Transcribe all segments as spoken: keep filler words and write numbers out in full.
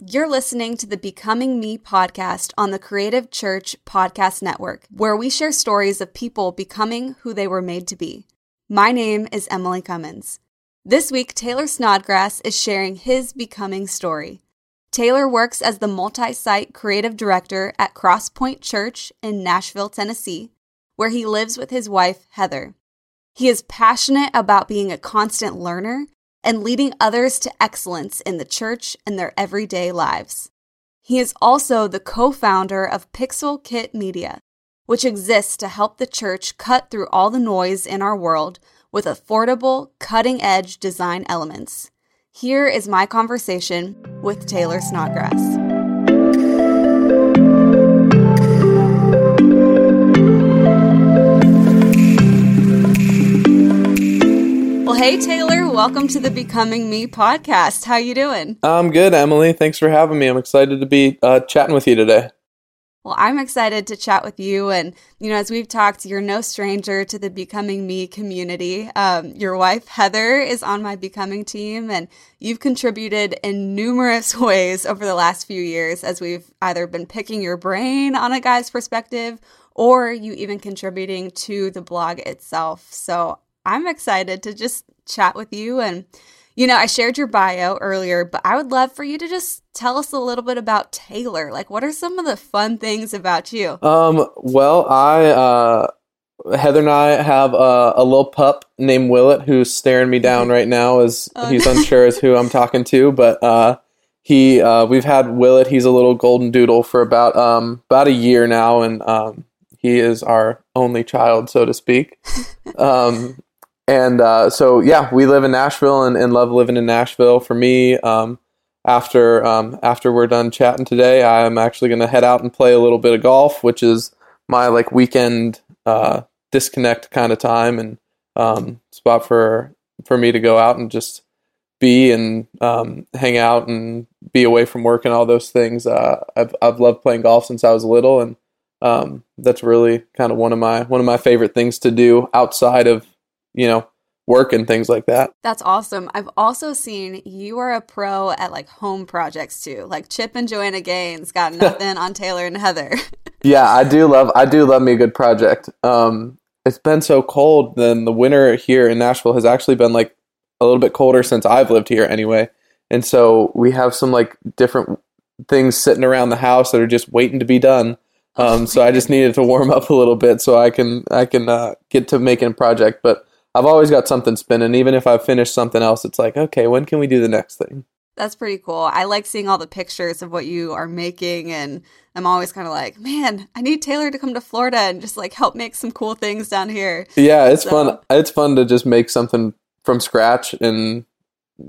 You're listening to the Becoming Me podcast on the Creative Church Podcast Network, where we share stories of people becoming who they were made to be. My name is Emily Cummins. This week, Taylor Snodgrass is sharing his becoming story. Taylor works as the multi-site creative director at Cross Point Church in Nashville, Tennessee, where he lives with his wife, Heather. He is passionate about being a constant learner and leading others to excellence in the church and their everyday lives. He is also the co-founder of Pixel Kit Media, which exists to help the church cut through all the noise in our world with affordable, cutting-edge design elements. Here is my conversation with Taylor Snodgrass. Well, hey, Taylor, welcome to the Becoming Me podcast. How you doing? I'm good, Emily. Thanks for having me. I'm excited to be uh, chatting with you today. Well, I'm excited to chat with you. And, you know, as we've talked, you're no stranger to the Becoming Me community. Um, your wife, Heather, is on my Becoming team, and you've contributed in numerous ways over the last few years as we've either been picking your brain on a guy's perspective or you even contributing to the blog itself. So I'm excited to just chat with you. And, you know, I shared your bio earlier, but I would love for you to just tell us a little bit about Taylor. Like, what are some of the fun things about you? Um, well, I, uh, Heather and I have a, a little pup named Willet who's staring me down right now as oh, he's no. unsure as who I'm talking to. But uh, he, uh, we've had Willet. He's a little golden doodle for about, um, about a year now. And um, he is our only child, so to speak. Um And uh, so, yeah, we live in Nashville and, and love living in Nashville. For me, um, after um, after we're done chatting today, I'm actually going to head out and play a little bit of golf, which is my like weekend uh, disconnect kind of time and um, spot for for me to go out and just be and um, hang out and be away from work and all those things. Uh, I've I've loved playing golf since I was little, and um, that's really kind of one of my one of my favorite things to do outside of, you know, work and things like that. That's awesome. I've also seen you are a pro at like home projects too. Like Chip and Joanna Gaines got nothing on Taylor and Heather. Yeah, I do love, I do love me a good project. Um, it's been so cold. Then the winter here in Nashville has actually been like a little bit colder since I've lived here anyway. And so we have some like different things sitting around the house that are just waiting to be done. Um, so I just needed to warm up a little bit so I can, I can uh, get to making a project. But I've always got something spinning. Even if I've finished something else, it's like, okay, when can we do the next thing? That's pretty cool. I like seeing all the pictures of what you are making, and I'm always kind of like, man, I need Taylor to come to Florida and just like help make some cool things down here. Yeah, it's so fun. It's fun to just make something from scratch and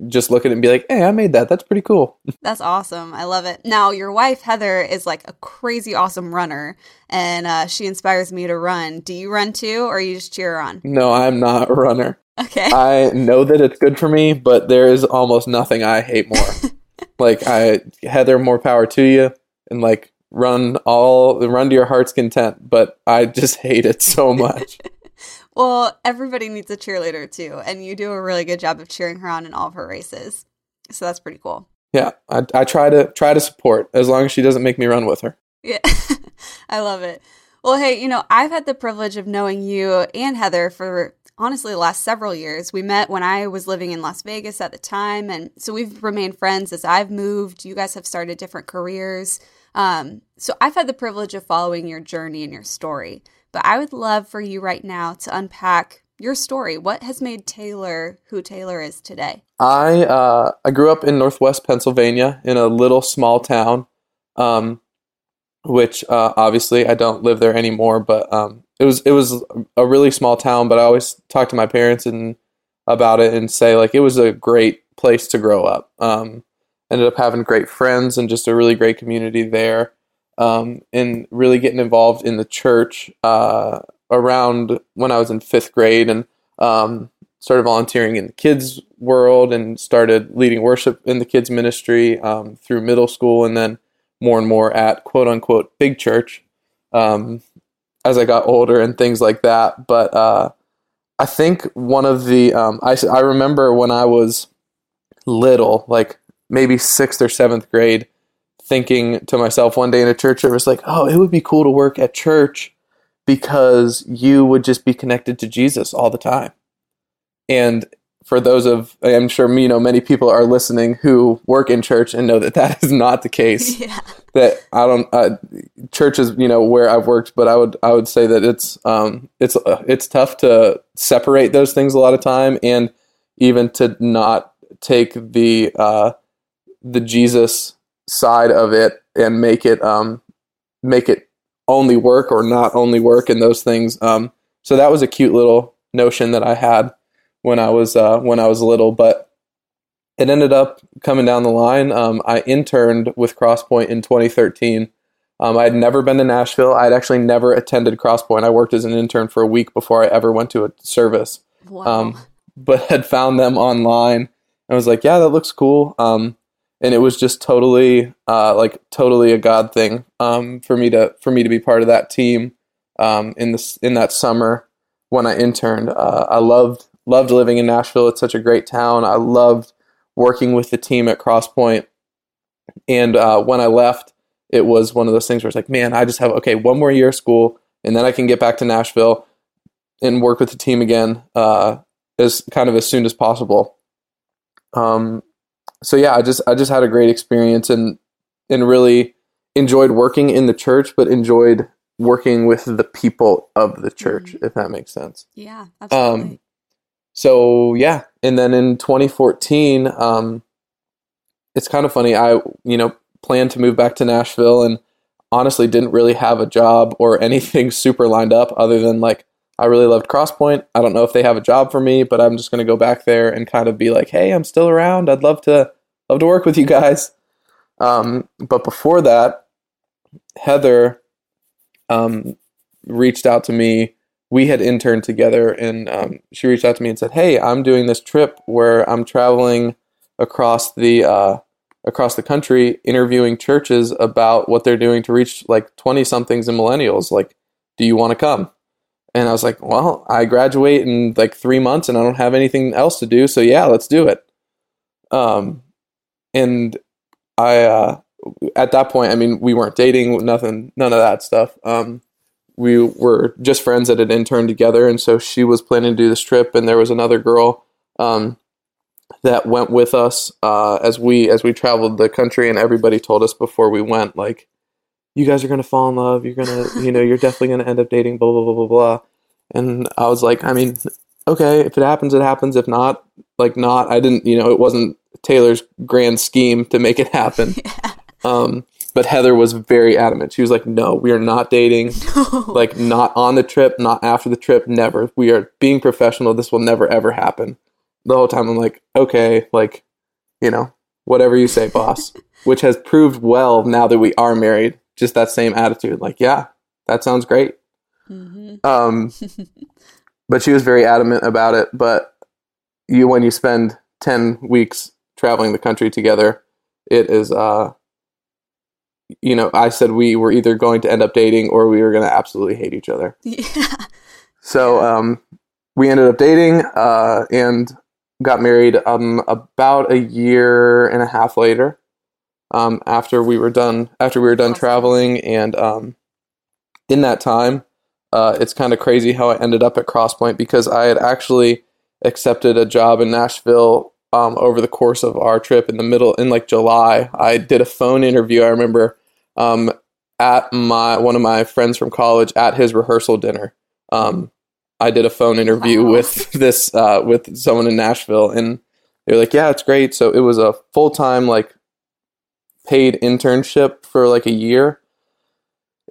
just look at it and be like, hey, I made that. That's pretty cool. That's awesome. I love it. Now, your wife, Heather, is like a crazy awesome runner, and uh, she inspires me to run. Do you run too, or you just cheer her on? No, I'm not a runner. Okay. I know that it's good for me, but there is almost nothing I hate more. Like, I, Heather, more power to you, and like run all, run to your heart's content, but I just hate it so much. Well, everybody needs a cheerleader too, and you do a really good job of cheering her on in all of her races. So that's pretty cool. Yeah, I, I try to try to support as long as she doesn't make me run with her. Yeah, I love it. Well, hey, you know, I've had the privilege of knowing you and Heather for honestly the last several years. We met when I was living in Las Vegas at the time, and so we've remained friends as I've moved. You guys have started different careers. Um, so I've had the privilege of following your journey and your story. But I would love for you right now to unpack your story. What has made Taylor who Taylor is today? I uh, I grew up in Northwest Pennsylvania in a little small town, um, which uh, obviously I don't live there anymore. But um, it was it was a really small town. But I always talk to my parents and about it and say like it was a great place to grow up. Um, ended up having great friends and just a really great community there. Um, and really getting involved in the church uh, around when I was in fifth grade, and um, started volunteering in the kids' world and started leading worship in the kids' ministry um, through middle school, and then more and more at quote-unquote big church um, as I got older and things like that. But uh, I think one of the um, – I, I remember when I was little, like maybe sixth or seventh grade – thinking to myself one day in a church service, like, oh, it would be cool to work at church because you would just be connected to Jesus all the time. And for those of, I'm sure, you know, many people are listening who work in church and know that that is not the case. Yeah. That I don't, uh, church is, you know, where I've worked, but I would, I would say that it's, um, it's, uh, it's tough to separate those things a lot of time, and even to not take the, uh, the Jesus side of it and make it, um, make it only work or not only work and those things. Um, so that was a cute little notion that I had when I was uh, when I was little, but it ended up coming down the line. Um, I interned with Cross Point in twenty thirteen. Um, I had never been to Nashville. I had actually never attended Cross Point. I worked as an intern for a week before I ever went to a service. Wow. Um, but had found them online. I was like, yeah, that looks cool. Um, and it was just totally, uh, like totally a God thing um, for me to for me to be part of that team um, in this in that summer when I interned. Uh, I loved. Loved living in Nashville. It's such a great town. I loved working with the team at Cross Point. And uh, when I left, it was one of those things where it's like, man, I just have, okay, one more year of school, and then I can get back to Nashville and work with the team again uh, as kind of as soon as possible. Um, so yeah, I just I just had a great experience and and really enjoyed working in the church, but enjoyed working with the people of the church, mm-hmm. if that makes sense. Yeah, absolutely. Um, So yeah, and then in twenty fourteen, um, it's kind of funny. I, you know, planned to move back to Nashville, and honestly didn't really have a job or anything super lined up other than like I really loved Cross Point. I don't know if they have a job for me, but I'm just going to go back there and kind of be like, hey, I'm still around. I'd love to love to work with you guys. Um, but before that, Heather um, reached out to me. We had interned together, and um, she reached out to me and said, "Hey, I'm doing this trip where I'm traveling across the uh, across the country, interviewing churches about what they're doing to reach like twenty somethings and millennials. Like, do you want to come?" And I was like, "Well, I graduate in like three months, and I don't have anything else to do, so yeah, let's do it." Um, and I uh, at that point, I mean, we weren't dating, nothing, none of that stuff. Um, We were just friends that had interned together, and so she was planning to do this trip, and there was another girl um, that went with us uh, as we as we traveled the country, and everybody told us before we went, like, you guys are going to fall in love, you're going to, you know, you're definitely going to end up dating, blah, blah, blah, blah, blah. And I was like, I mean, okay, if it happens, it happens. If not, like not, I didn't, you know, it wasn't Taylor's grand scheme to make it happen. Yeah. Um But Heather was very adamant. She was like, no, we are not dating, no. Like not on the trip, not after the trip, never. We are being professional. This will never, ever happen. The whole time I'm like, okay, like, you know, whatever you say, boss, which has proved well now that we are married. Just that same attitude. Like, yeah, that sounds great. Mm-hmm. Um, but she was very adamant about it. But you, when you spend ten weeks traveling the country together, it is... uh. You know, I said we were either going to end up dating or we were going to absolutely hate each other. Yeah. So um, we ended up dating uh, and got married um, about a year and a half later. Um, after we were done, after we were done awesome. traveling, and um, in that time, uh, it's kind of crazy how I ended up at Cross Point, because I had actually accepted a job in Nashville. Um, over the course of our trip, in the middle, in like July, I did a phone interview. I remember um, at my one of my friends from college, at his rehearsal dinner. Um, I did a phone interview wow. with this uh, with someone in Nashville, and they were like, "Yeah, it's great." So it was a full time, like, paid internship for like a year.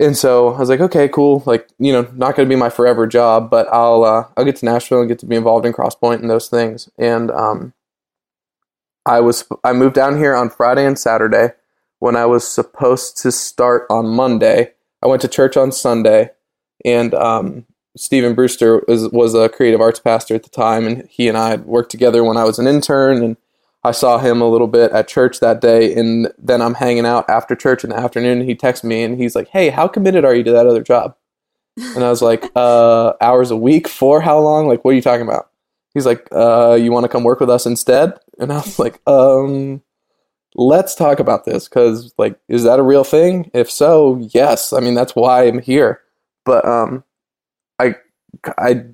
And so I was like, okay, cool. Like, you know, not going to be my forever job, but I'll uh, I'll get to Nashville and get to be involved in Cross Point and those things. And um, I was I moved down here on Friday and Saturday when I was supposed to start on Monday. I went to church on Sunday, and um, Stephen Brewster was, was a creative arts pastor at the time, and he and I had worked together when I was an intern, and I saw him a little bit at church that day, and then I'm hanging out after church in the afternoon, and he texts me, and he's like, hey, how committed are you to that other job? And I was like, uh, hours a week for how long? Like, what are you talking about? He's like, uh, you want to come work with us instead? And I was like, um, let's talk about this, because, like, is that a real thing? If so, yes. I mean, that's why I'm here. But um, I, I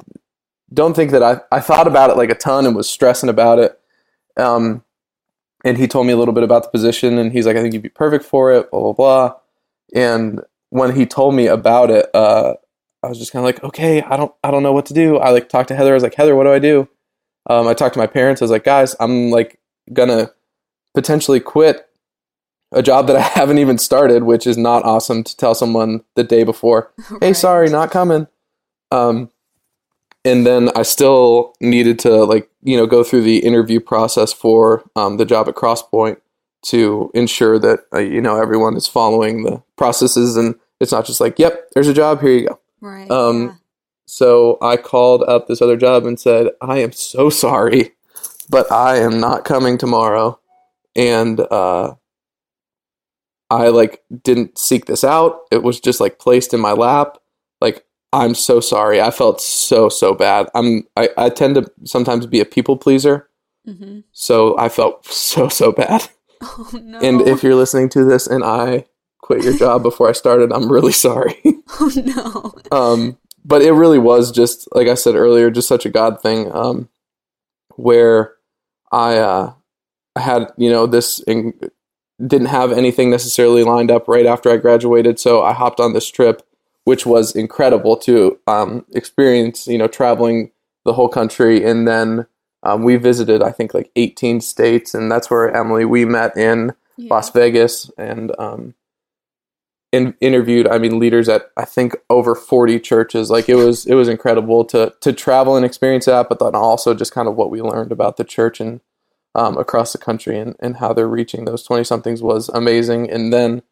don't think that I, I thought about it, like, a ton and was stressing about it. Um, and he told me a little bit about the position, and he's like, I think you'd be perfect for it, blah, blah, blah. And when he told me about it, uh, I was just kind of like, okay, I don't, I don't know what to do. I, like, talked to Heather. I was like, Heather, what do I do? Um, I talked to my parents. I was like, guys, I'm, like, gonna potentially quit a job that I haven't even started, which is not awesome to tell someone the day before. Right. Hey, sorry, not coming. Um, and then I still needed to, like, you know, go through the interview process for um, the job at Cross Point to ensure that, uh, you know, everyone is following the processes and it's not just like, yep, there's a job, here you go. Right. Um, yeah. So I called up this other job and said, I am so sorry, but I am not coming tomorrow. And uh, I, like, didn't seek this out. It was just, like, placed in my lap. Like, I'm so sorry. I felt so, so bad. I'm, I, I tend to sometimes be a people pleaser. Mm-hmm. So I felt so, so bad. Oh, no. And if you're listening to this and I quit your job before I started, I'm really sorry. Oh, no. Um, but it really was just, like I said earlier, just such a God thing, um, where I, uh, I had, you know, this in, didn't have anything necessarily lined up right after I graduated. So I hopped on this trip, which was incredible to um, experience, you know, traveling the whole country. And then um, we visited, I think, like eighteen states. And that's where, Emily, we met in yeah. Las Vegas and um, in, interviewed, I mean, leaders at, I think, over forty churches. Like, it was it was incredible to to travel and experience that, but then also just kind of what we learned about the church and Um, across the country and, and how they're reaching those twenty-somethings was amazing. And then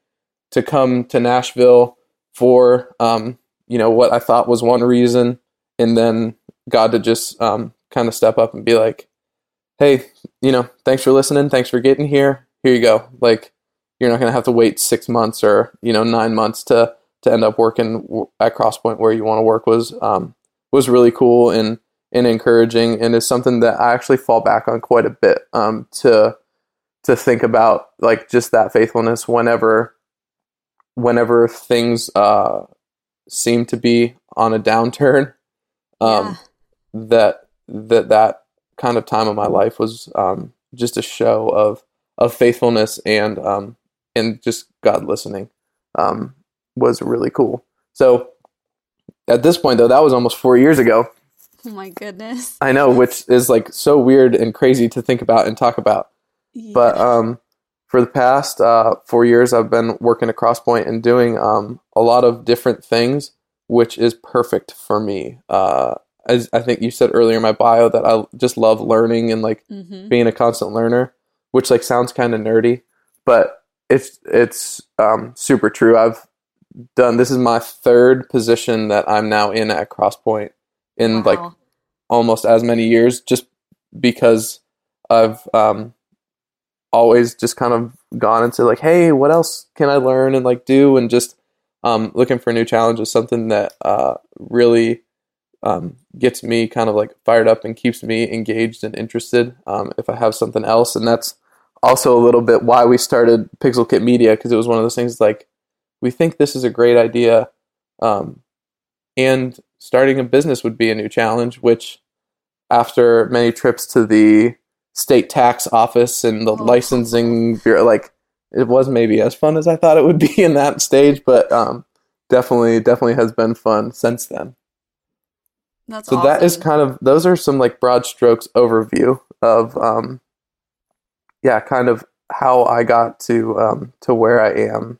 to come to Nashville for, um, you know, what I thought was one reason, and then God to just um, kind of step up and be like, hey, you know, thanks for listening. Thanks for getting here. Here you go. Like, you're not going to have to wait six months or, you know, nine months to to end up working at Cross Point where you want to work was um, was really cool. And and encouraging, and is something that I actually fall back on quite a bit, um, to, to think about, like, just that faithfulness whenever, whenever things, uh, seem to be on a downturn, um, yeah. that, that, that kind of time of my life was, um, just a show of, of faithfulness and, um, and just God listening, um, was really cool. So at this point, though, that was almost four years ago. Oh my goodness. I know, which is, like, so weird and crazy to think about and talk about. Yeah. But um, for the past uh, four years, I've been working at Cross Point and doing um, a lot of different things, which is perfect for me. Uh, as I think you said earlier in my bio, that I just love learning and, like, mm-hmm. being a constant learner, which, like, sounds kind of nerdy, but it's, it's um, super true. I've done, this is my third position that I'm now in at Cross Point. In wow. like almost as many years, just because I've um, always just kind of gone into, like, hey, what else can I learn and, like, do? And just um, looking for new challenges, something that uh, really um, gets me kind of, like, fired up and keeps me engaged and interested um, if I have something else. And that's also a little bit why we started Pixel Kit Media, because it was one of those things, like, we think this is a great idea, um, and starting a business would be a new challenge, which after many trips to the state tax office and the oh. licensing bureau, like, it was maybe as fun as I thought it would be in that stage, but um, definitely, definitely has been fun since then. That's so awesome. That is kind of, those are some, like, broad strokes overview of, um, yeah, kind of how I got to, um, to where I am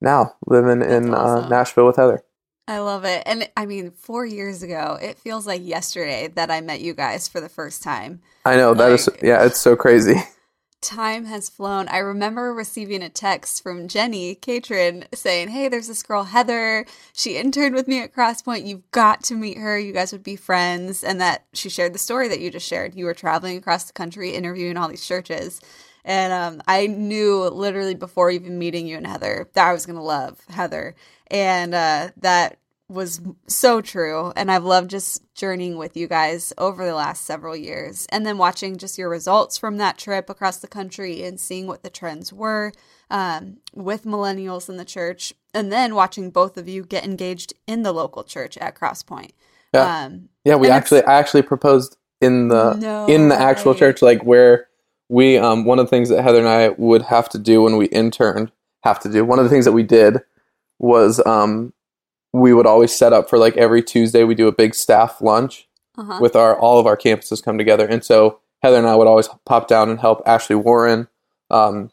now, living That's in awesome. uh, Nashville with Heather. I love it. And I mean, four years ago, it feels like yesterday that I met you guys for the first time. I know. That, like, is, yeah, it's so crazy. Time has flown. I remember receiving a text from Jenny Catron saying, hey, there's this girl, Heather. She interned with me at Cross Point. You've got to meet her. You guys would be friends. And that she shared the story that you just shared. You were traveling across the country, interviewing all these churches. And um, I knew literally before even meeting you and Heather that I was going to love Heather. And uh, that was so true. And I've loved just journeying with you guys over the last several years, and then watching just your results from that trip across the country and seeing what the trends were um, with millennials in the church, and then watching both of you get engaged in the local church at Cross Point. Yeah, um, yeah we actually I actually proposed in the no in the actual way. church, like where we um, one of the things that Heather and I would have to do when we interned have to do. One of the things that we did was um, we would always set up for like every Tuesday we do a big staff lunch uh-huh. with our all of our campuses come together. And so Heather and I would always pop down and help Ashley Warren um,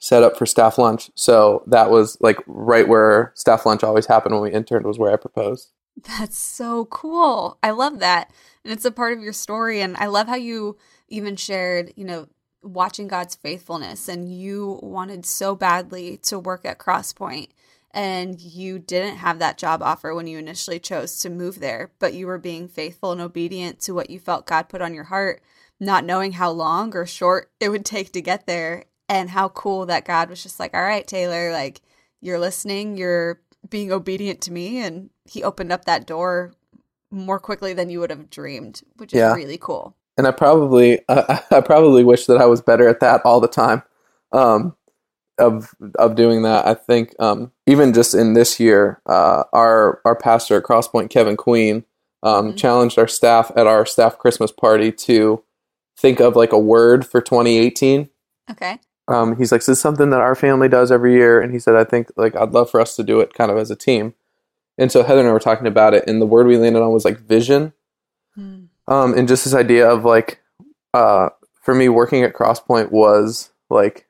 set up for staff lunch. So that was like right where staff lunch always happened when we interned, was where I proposed. That's so cool. I love that. And it's a part of your story. And I love how you even shared, you know, watching God's faithfulness, and you wanted so badly to work at Cross Point, and you didn't have that job offer when you initially chose to move there, but you were being faithful and obedient to what you felt God put on your heart, not knowing how long or short it would take to get there. And how cool that God was just like, all right, Taylor, like you're listening, you're being obedient to me. And he opened up that door more quickly than you would have dreamed, which is yeah. really cool. And I probably, uh, I probably wish that I was better at that all the time, um, of of doing that. I think um, even just in this year, uh, our our pastor at Cross Point, Kevin Queen, um, mm-hmm. challenged our staff at our staff Christmas party to think of like a word for twenty eighteen. Okay. Um, he's like, this is something that our family does every year, and he said, I think like I'd love for us to do it kind of as a team. And so Heather and I were talking about it, and the word we landed on was like vision. Mm. Um, and just this idea of like, uh, for me, working at Cross Point was like,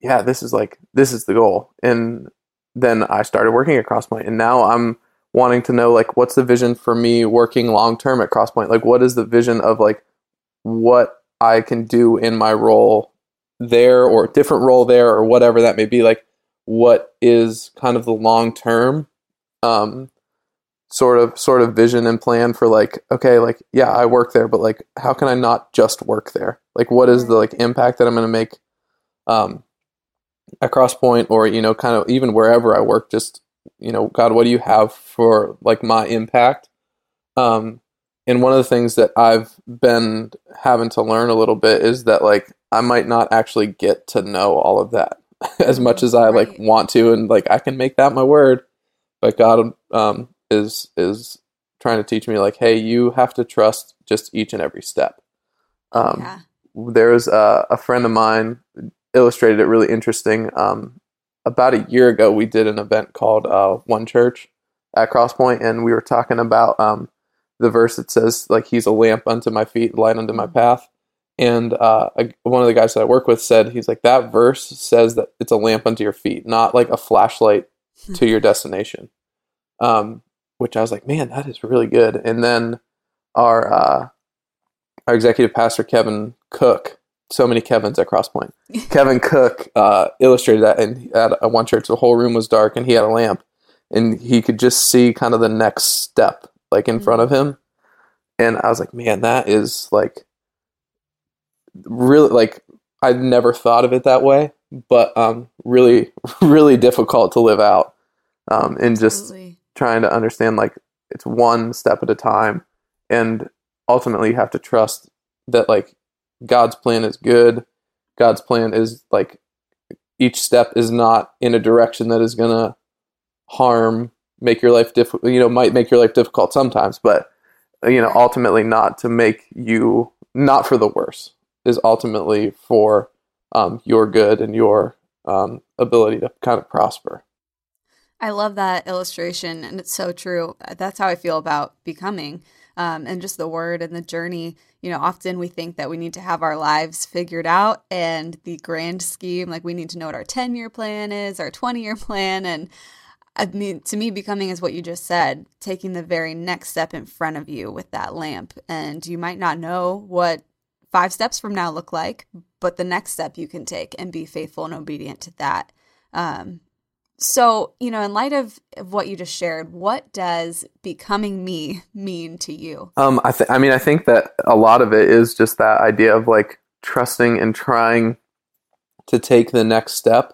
yeah, this is like, this is the goal. And then I started working at Cross Point, and now I'm wanting to know like, what's the vision for me working long-term at Cross Point? Like, what is the vision of like what I can do in my role there, or a different role there, or whatever that may be? Like, what is kind of the long-term, um, sort of sort of vision and plan for like, okay, like, yeah, I work there, but like, how can I not just work there? Like, what is the like impact that I'm going to make um, at Cross Point, or, you know, kind of even wherever I work, just, you know, God, what do you have for like my impact? Um, and one of the things that I've been having to learn a little bit is that like, I might not actually get to know all of that as much as I right. like want to, and like, I can make that my word, but God, um, is is trying to teach me like, hey, you have to trust just each and every step. Um, yeah. There's a, a friend of mine illustrated it really interesting. Um, about a year ago, we did an event called uh, One Church at Cross Point, and we were talking about um, the verse that says, like, he's a lamp unto my feet, light unto my path. And uh, I, one of the guys that I work with said, he's like, that verse says that it's a lamp unto your feet, not like a flashlight to your destination. Um, which I was like, man, that is really good. And then our uh, our executive pastor, Kevin Cook, so many Kevins at Cross Point. Kevin Cook uh, illustrated that, and at a one church, the whole room was dark, and he had a lamp, and he could just see kind of the next step, like in mm-hmm. front of him. And I was like, man, that is like really like I'd never thought of it that way, but um, really, really difficult to live out, um, and just. Absolutely. Trying to understand like it's one step at a time, and ultimately you have to trust that like God's plan is good. God's plan is like each step is not in a direction that is gonna harm, make your life diff- you know might make your life difficult sometimes, but you know ultimately not to make you not for the worse, is ultimately for um, your good and your um, ability to kind of prosper. I love that illustration, and it's so true. That's how I feel about becoming, um, and just the word and the journey. You know, often we think that we need to have our lives figured out and the grand scheme, like we need to know what our ten-year plan is, our twenty-year plan. And I mean, to me, becoming is what you just said, taking the very next step in front of you with that lamp. And you might not know what five steps from now look like, but the next step you can take and be faithful and obedient to that. Um So, you know, in light of what you just shared, what does becoming me mean to you? Um, I, th- I mean, I think that a lot of it is just that idea of like trusting and trying to take the next step.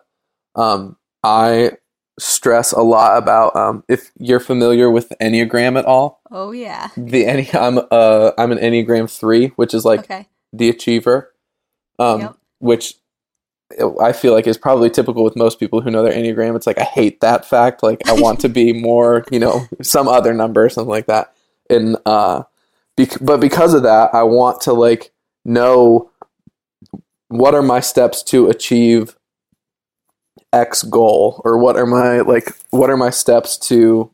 Um, I stress a lot about um, if you're familiar with Enneagram at all. Oh yeah. The Enne- I'm uh I'm an Enneagram three, which is like okay. the achiever, um, yep. which I feel like is probably typical with most people who know their Enneagram. It's like I hate that fact. Like I want to be more, you know, some other number or something like that. And uh, bec- but because of that, I want to like know what are my steps to achieve X goal, or what are my like what are my steps to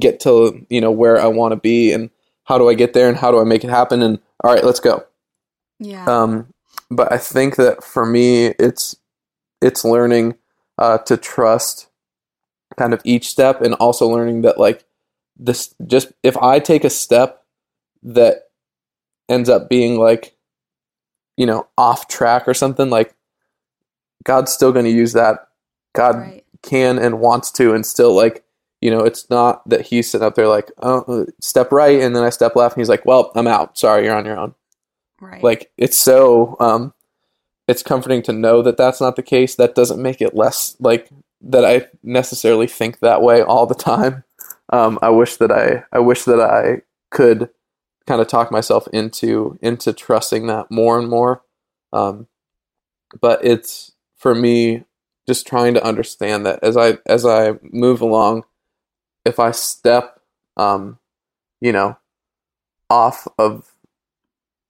get to, you know, where I want to be, and how do I get there, and how do I make it happen, and all right, let's go. Yeah. Um but I think that for me it's it's learning uh to trust kind of each step, and also learning that like this, just if I take a step that ends up being like, you know, off track or something, like God's still going to use that. God right. can and wants to, and still like, you know, it's not that he's sitting up there like, oh, step right, and then I step left, and he's like, well, I'm out. Sorry, you're on your own. Right. Like, it's so, um, it's comforting to know that that's not the case. That doesn't make it less like that I necessarily think that way all the time. Um, I wish that I, I wish that I could kind of talk myself into, into trusting that more and more. Um, but it's, for me, just trying to understand that as I as I move along, if I step, um, you know, off of,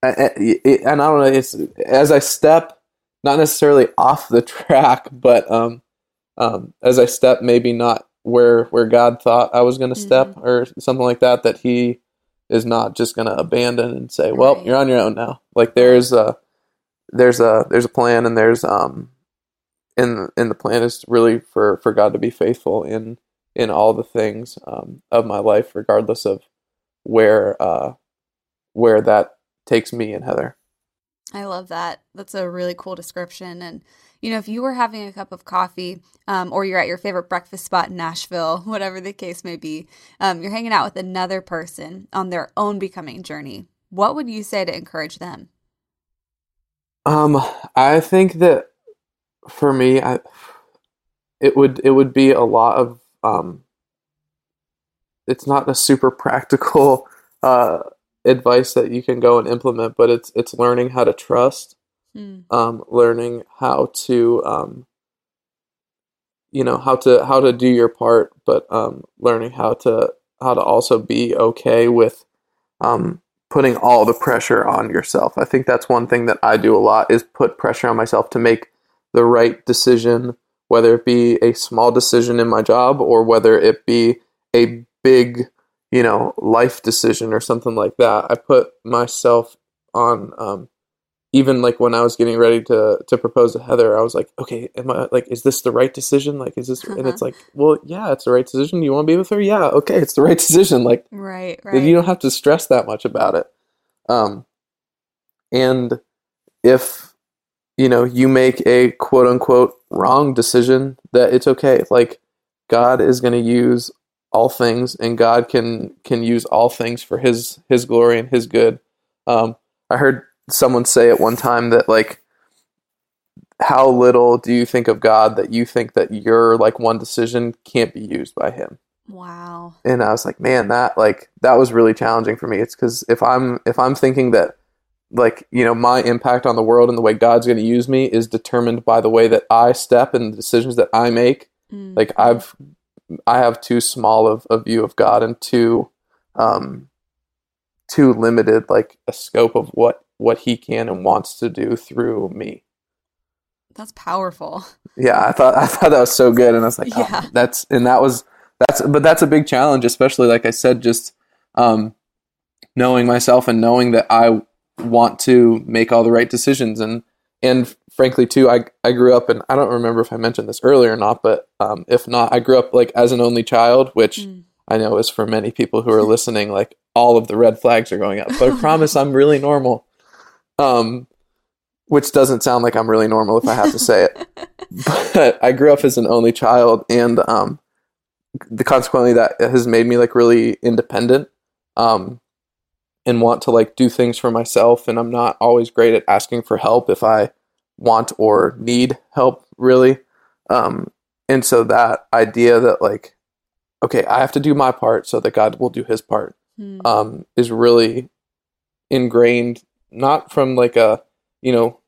and, and I don't know, it's as I step, not necessarily off the track, but um, um, as I step, maybe not where where God thought I was going to mm-hmm. step, or something like that, that He is not just going to abandon and say, well, right. you're on your own now. Like there's a there's a there's a plan, and there's um. And and the plan is really for, for God to be faithful in in all the things um, of my life, regardless of where uh, where that takes me and Heather. I love that. That's a really cool description. And you know, if you were having a cup of coffee, um, or you're at your favorite breakfast spot in Nashville, whatever the case may be, um, you're hanging out with another person on their own becoming journey, what would you say to encourage them? Um, I think that. For me, I, it would it would be a lot of um, it's not a super practical uh, advice that you can go and implement, but it's it's learning how to trust, mm. um, learning how to um, you know how to how to do your part, but um, learning how to how to also be okay with um, putting all the pressure on yourself. I think that's one thing that I do a lot, is put pressure on myself to make the right decision, whether it be a small decision in my job, or whether it be a big, you know, life decision or something like that. I put myself on, um, even like when I was getting ready to, to propose to Heather, I was like, okay, am I like, is this the right decision? Like, is this, uh-huh. and it's like, well, yeah, it's the right decision. You want to be with her? Yeah. Okay. It's the right decision. Like, right, right. You don't have to stress that much about it. Um, and if, you know, you make a quote unquote wrong decision, that it's okay. Like, God is going to use all things, and God can, can use all things for his, his glory and his good. Um, I heard someone say at one time that like, how little do you think of God that you think that your like one decision can't be used by him? Wow. And I was like, man, that like, that was really challenging for me. It's 'cause if I'm, if I'm thinking that, like, you know, my impact on the world and the way God's going to use me is determined by the way that I step and the decisions that I make. Mm. Like I've, I have too small of a view of God, and too, um, too limited, like a scope of what, what he can and wants to do through me. That's powerful. Yeah. I thought, I thought that was so good. And I was like, yeah. oh, that's, and that was, that's, but that's a big challenge, especially like I said, just, um, knowing myself and knowing that I want to make all the right decisions. And, and frankly too, I, I grew up, and I don't remember if I mentioned this earlier or not, but, um, if not, I grew up like as an only child, which mm. I know is for many people who are listening, like all of the red flags are going up, but I promise I'm really normal. Um, which doesn't sound like I'm really normal if I have to say it, but I grew up as an only child. And, um, the consequently that has made me like really independent. Um, and want to like do things for myself. And I'm not always great at asking for help if I want or need help, really. Um, And so that idea that like, okay, I have to do my part so that God will do his part, mm. um, is really ingrained, not from like a, you know,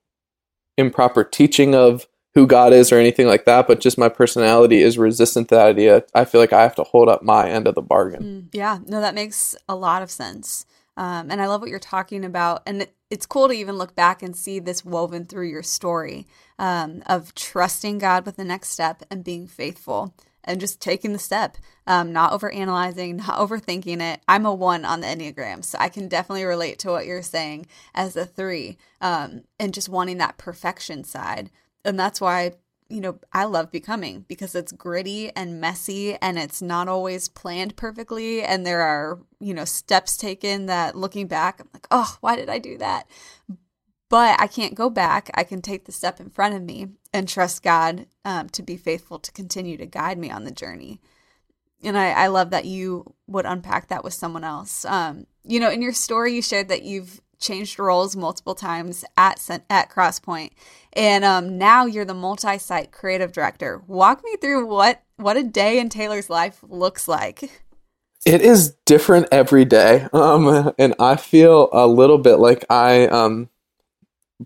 improper teaching of who God is or anything like that, but just my personality is resistant to that idea. I feel like I have to hold up my end of the bargain. Mm, yeah, no, that makes a lot of sense. Um, and I love what you're talking about. And it, it's cool to even look back and see this woven through your story, um, of trusting God with the next step and being faithful and just taking the step, um, not overanalyzing, not overthinking it. I'm a one on the Enneagram, so I can definitely relate to what you're saying as a three, um, and just wanting that perfection side. And that's why, you know, I love Becoming, because it's gritty and messy and it's not always planned perfectly. And there are, you know, steps taken that looking back, I'm like, oh, why did I do that? But I can't go back. I can take the step in front of me and trust God um, to be faithful to continue to guide me on the journey. And I, I love that you would unpack that with someone else. Um, you know, in your story, you shared that you've changed roles multiple times at at Cross Point, and um, now you're the multi-site creative director. Walk me through what what a day in Taylor's life looks like. It is different every day, um, and I feel a little bit like I um,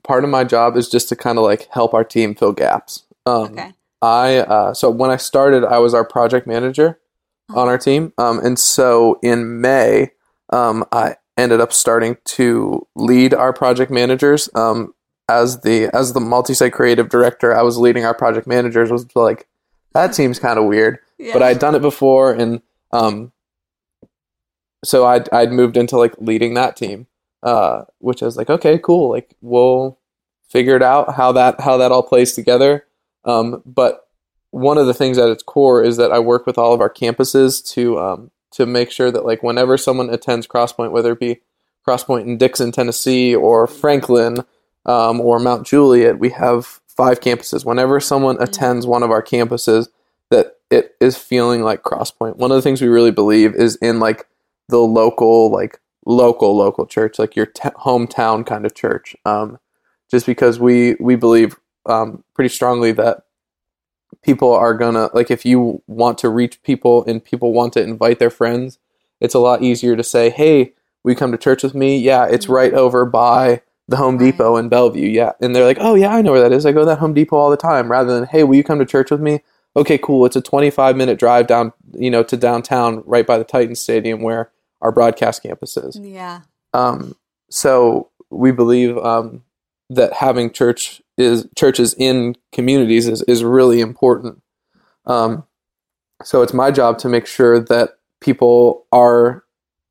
part of my job is just to kind of like help our team fill gaps. Um, okay. I uh, so when I started, I was our project manager uh-huh. on our team, um, and so in May, um, I. ended up starting to lead our project managers. Um, as the as the multi-site creative director, I was leading our project managers. Was like, that seems kind of weird, yeah. But I'd done it before, and um, so I'd I'd moved into like leading that team, uh, which I was like, okay, cool, like we'll figure it out how that how that all plays together. Um, but one of the things at its core is that I work with all of our campuses to. Um, to make sure that like whenever someone attends Cross Point, whether it be Cross Point in Dixon, Tennessee, or Franklin, um, or Mount Juliet, we have five campuses. Whenever someone mm-hmm. attends one of our campuses, that it is feeling like Cross Point. One of the things we really believe is in like the local, like local, local church, like your t- hometown kind of church. Um, just because we, we believe um, pretty strongly that people are gonna, like, if you want to reach people and people want to invite their friends, it's a lot easier to say, hey, will you come to church with me? Yeah, it's mm-hmm. right over by the Home right. Depot in Bellevue. Yeah. And they're like, oh, yeah, I know where that is. I go to that Home Depot all the time. Rather than, hey, will you come to church with me? Okay, cool. It's a twenty-five minute drive down, you know, to downtown right by the Titans Stadium where our broadcast campus is. Yeah. Um, so we believe um, that having church. Is churches in communities is, is really important. Um, so it's my job to make sure that people are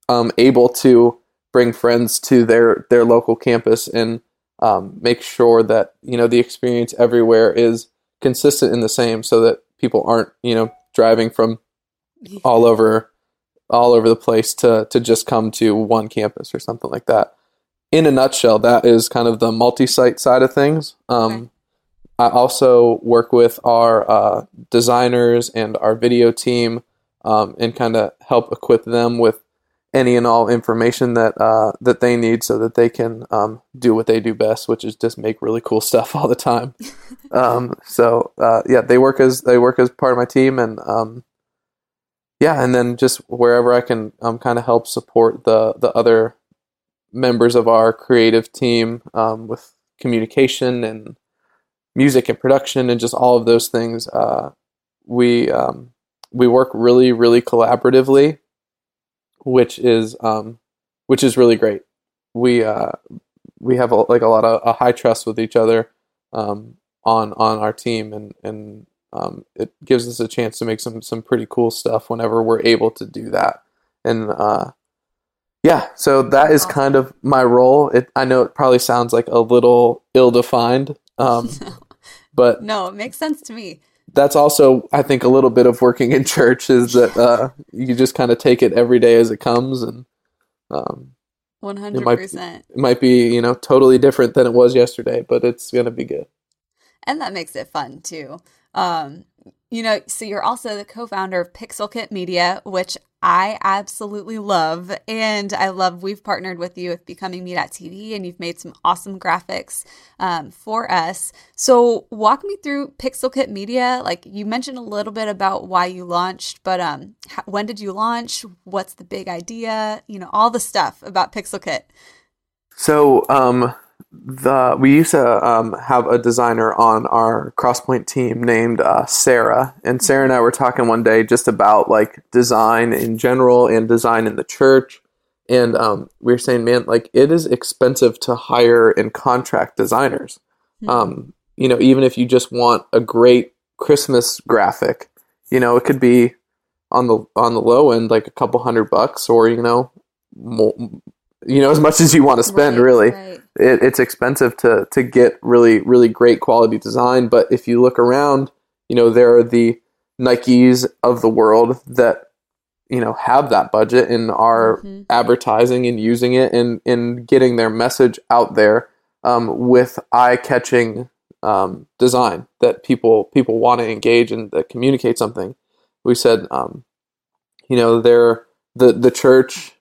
um, able to bring friends to their, their local campus and um, make sure that, you know, the experience everywhere is consistent and the same so that people aren't, you know, driving from all over, all over the place to, to just come to one campus or something like that. In a nutshell, that is kind of the multi-site side of things. Um, okay. I also work with our uh, designers and our video team um, and kind of help equip them with any and all information that uh, that they need so that they can um, do what they do best, which is just make really cool stuff all the time. um, so uh, yeah, they work as they work as part of my team, and um, yeah, and then just wherever I can, um, kind of help support the the other. Members of our creative team um, with communication and music and production and just all of those things. Uh, we um, we work really, really collaboratively, which is um, which is really great. We uh, we have a, like a lot of a high trust with each other um, on on our team, and and um, it gives us a chance to make some some pretty cool stuff whenever we're able to do that. And uh, yeah, so that is kind of my role. It, I know it probably sounds like a little ill-defined, um, no. but... No, it makes sense to me. That's also, I think, a little bit of working in church is that uh, you just kind of take it every day as it comes. And um, one hundred percent. It might, it might be, you know, totally different than it was yesterday, but it's going to be good. And that makes it fun, too. Um, you know, so you're also the co-founder of Pixel Kit Media, which I absolutely love. And I love we've partnered with you with becoming me dot t v, and you've made some awesome graphics um, for us. So walk me through Pixel Kit Media. Like you mentioned a little bit about why you launched, but um, how, when did you launch? What's the big idea? You know, all the stuff about Pixel Kit. So um, the we used to um, have a designer on our Cross Point team named uh, Sarah, and Sarah and I were talking one day just about like design in general and design in the church, and um, we were saying, man, like it is expensive to hire and contract designers. Mm-hmm. Um, you know, even if you just want a great Christmas graphic, you know, it could be on the on the low end like a couple hundred bucks, or you know, more. You know, as much as you want to spend, right, really. Right. It, it's expensive to to get really, really great quality design. But if you look around, you know, there are the Nikes of the world that, you know, have that budget and are mm-hmm. advertising and using it and, and getting their message out there um, with eye-catching um, design that people people want to engage and that communicate something. We said, um, you know, they're, the, the church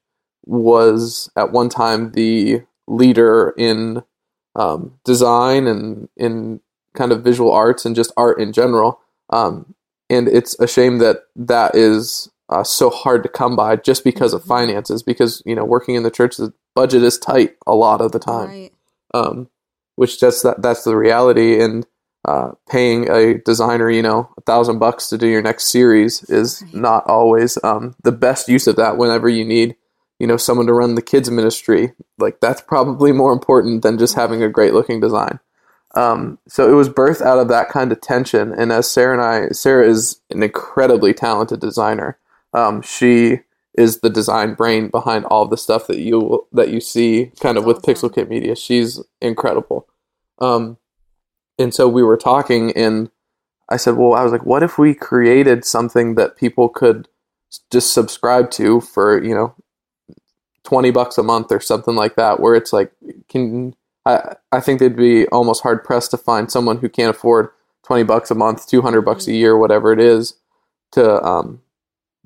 was at one time the leader in um, design and in kind of visual arts and just art in general. Um, and it's a shame that that is uh, so hard to come by just because of finances, because, you know, working in the church, the budget is tight a lot of the time, right. um, which just that, that's the reality. And uh, paying a designer, you know, a thousand bucks to do your next series is right. not always um, the best use of that whenever you need, you know, someone to run the kids ministry. Like that's probably more important than just having a great looking design. Um, so it was birthed out of that kind of tension. And as Sarah and I, Sarah is an incredibly talented designer. Um, she is the design brain behind all the stuff that you, that you see kind of with awesome. Pixel Kit Media. She's incredible. Um, and so we were talking and I said, well, I was like, what if we created something that people could just subscribe to for, you know, twenty bucks a month or something like that, where it's like, can I, I think they'd be almost hard pressed to find someone who can't afford twenty bucks a month, two hundred bucks a year, whatever it is, to, um,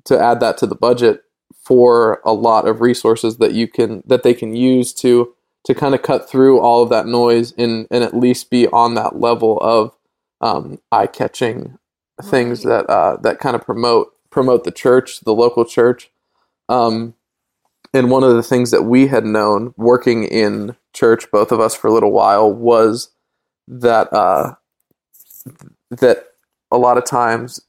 to add that to the budget for a lot of resources that you can, that they can use to, to kind of cut through all of that noise and, and at least be on that level of, um, eye-catching things that, uh, that kind of promote, promote the church, the local church. Um, And one of the things that we had known working in church, both of us for a little while, was that uh, that a lot of times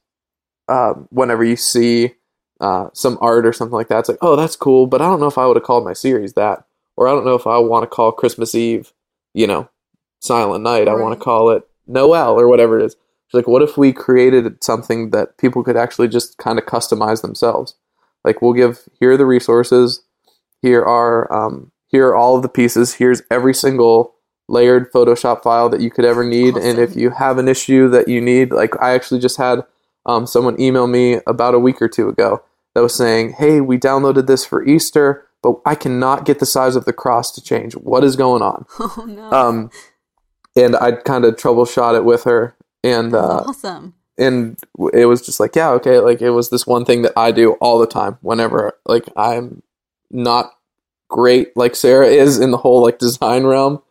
uh, whenever you see uh, some art or something like that, it's like, oh, that's cool, but I don't know if I would have called my series that. Or I don't know if I want to call Christmas Eve, you know, Silent Night. Right. I want to call it Noel or whatever it is. It's like, what if we created something that people could actually just kind of customize themselves? Like, we'll give, here are the resources. Here are um, here are all of the pieces. Here's every single layered Photoshop file that you could ever need. Awesome. And if you have an issue that you need, like I actually just had um, someone email me about a week or two ago that was saying, hey, we downloaded this for Easter, but I cannot get the size of the cross to change. What is going on? Oh, no. Um, and I kind of troubleshot it with her. And uh, awesome. And it was just like, yeah, okay. Like, it was this one thing that I do all the time whenever, like, I'm not great like Sarah is in the whole like design realm,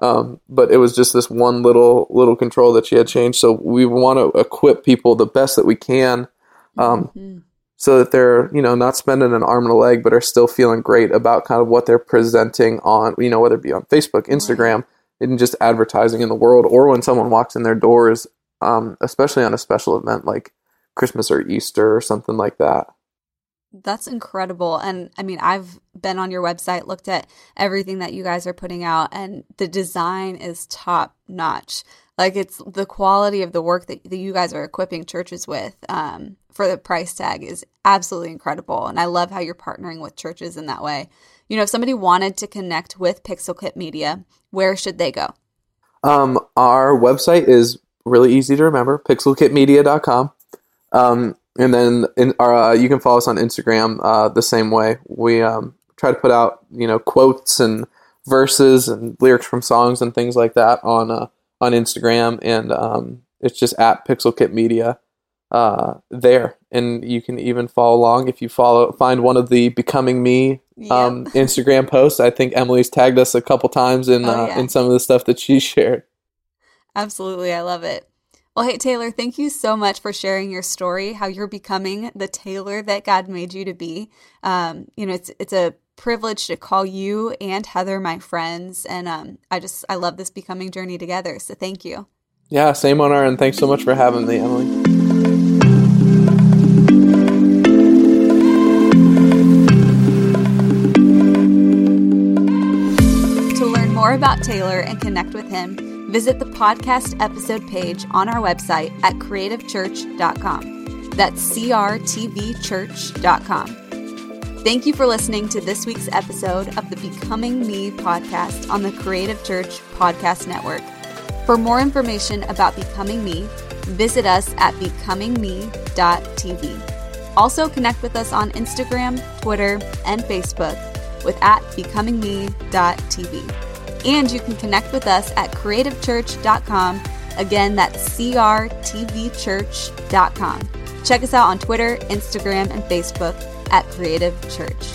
um but it was just this one little little control that she had changed. So we want to equip people the best that we can, um mm-hmm. so that they're, you know, not spending an arm and a leg, but are still feeling great about kind of what they're presenting on, you know, whether it be on Facebook, Instagram, right. and just advertising in the world, or when someone walks in their doors, um especially on a special event like Christmas or Easter or something like that. That's incredible. And I mean, I've been on your website, looked at everything that you guys are putting out, and the design is top notch. Like, it's the quality of the work that, that you guys are equipping churches with um, for the price tag is absolutely incredible. And I love how you're partnering with churches in that way. You know, if somebody wanted to connect with Pixel Kit Media, where should they go? Um, our website is really easy to remember, pixel kit media dot com. Um, And then in our, uh, you can follow us on Instagram uh, the same way. We um, try to put out, you know, quotes and verses and lyrics from songs and things like that on uh, on Instagram. And um, it's just at Pixel Kit Media. uh, there. And you can even follow along if you follow find one of the Becoming Me um, yep. Instagram posts. I think Emily's tagged us a couple times in, oh, uh, yeah. in some of the stuff that she shared. Absolutely. I love it. Well, hey, Taylor, thank you so much for sharing your story, how you're becoming the Taylor that God made you to be. Um, you know, it's it's a privilege to call you and Heather my friends. And um, I just, I love this becoming journey together. So thank you. Yeah, same on our end. Thanks so much for having me, Emily. To learn more about Taylor and connect with him, visit the podcast episode page on our website at creative church dot com. That's C R T V church dot com. Thank you for listening to this week's episode of the Becoming Me podcast on the Creative Church Podcast Network. For more information about Becoming Me, visit us at becoming me dot t v. Also connect with us on Instagram, Twitter, and Facebook with at becoming me dot t v. And you can connect with us at creative church dot com. Again, that's C R T V church dot com. Check us out on Twitter, Instagram, and Facebook at Creative Church.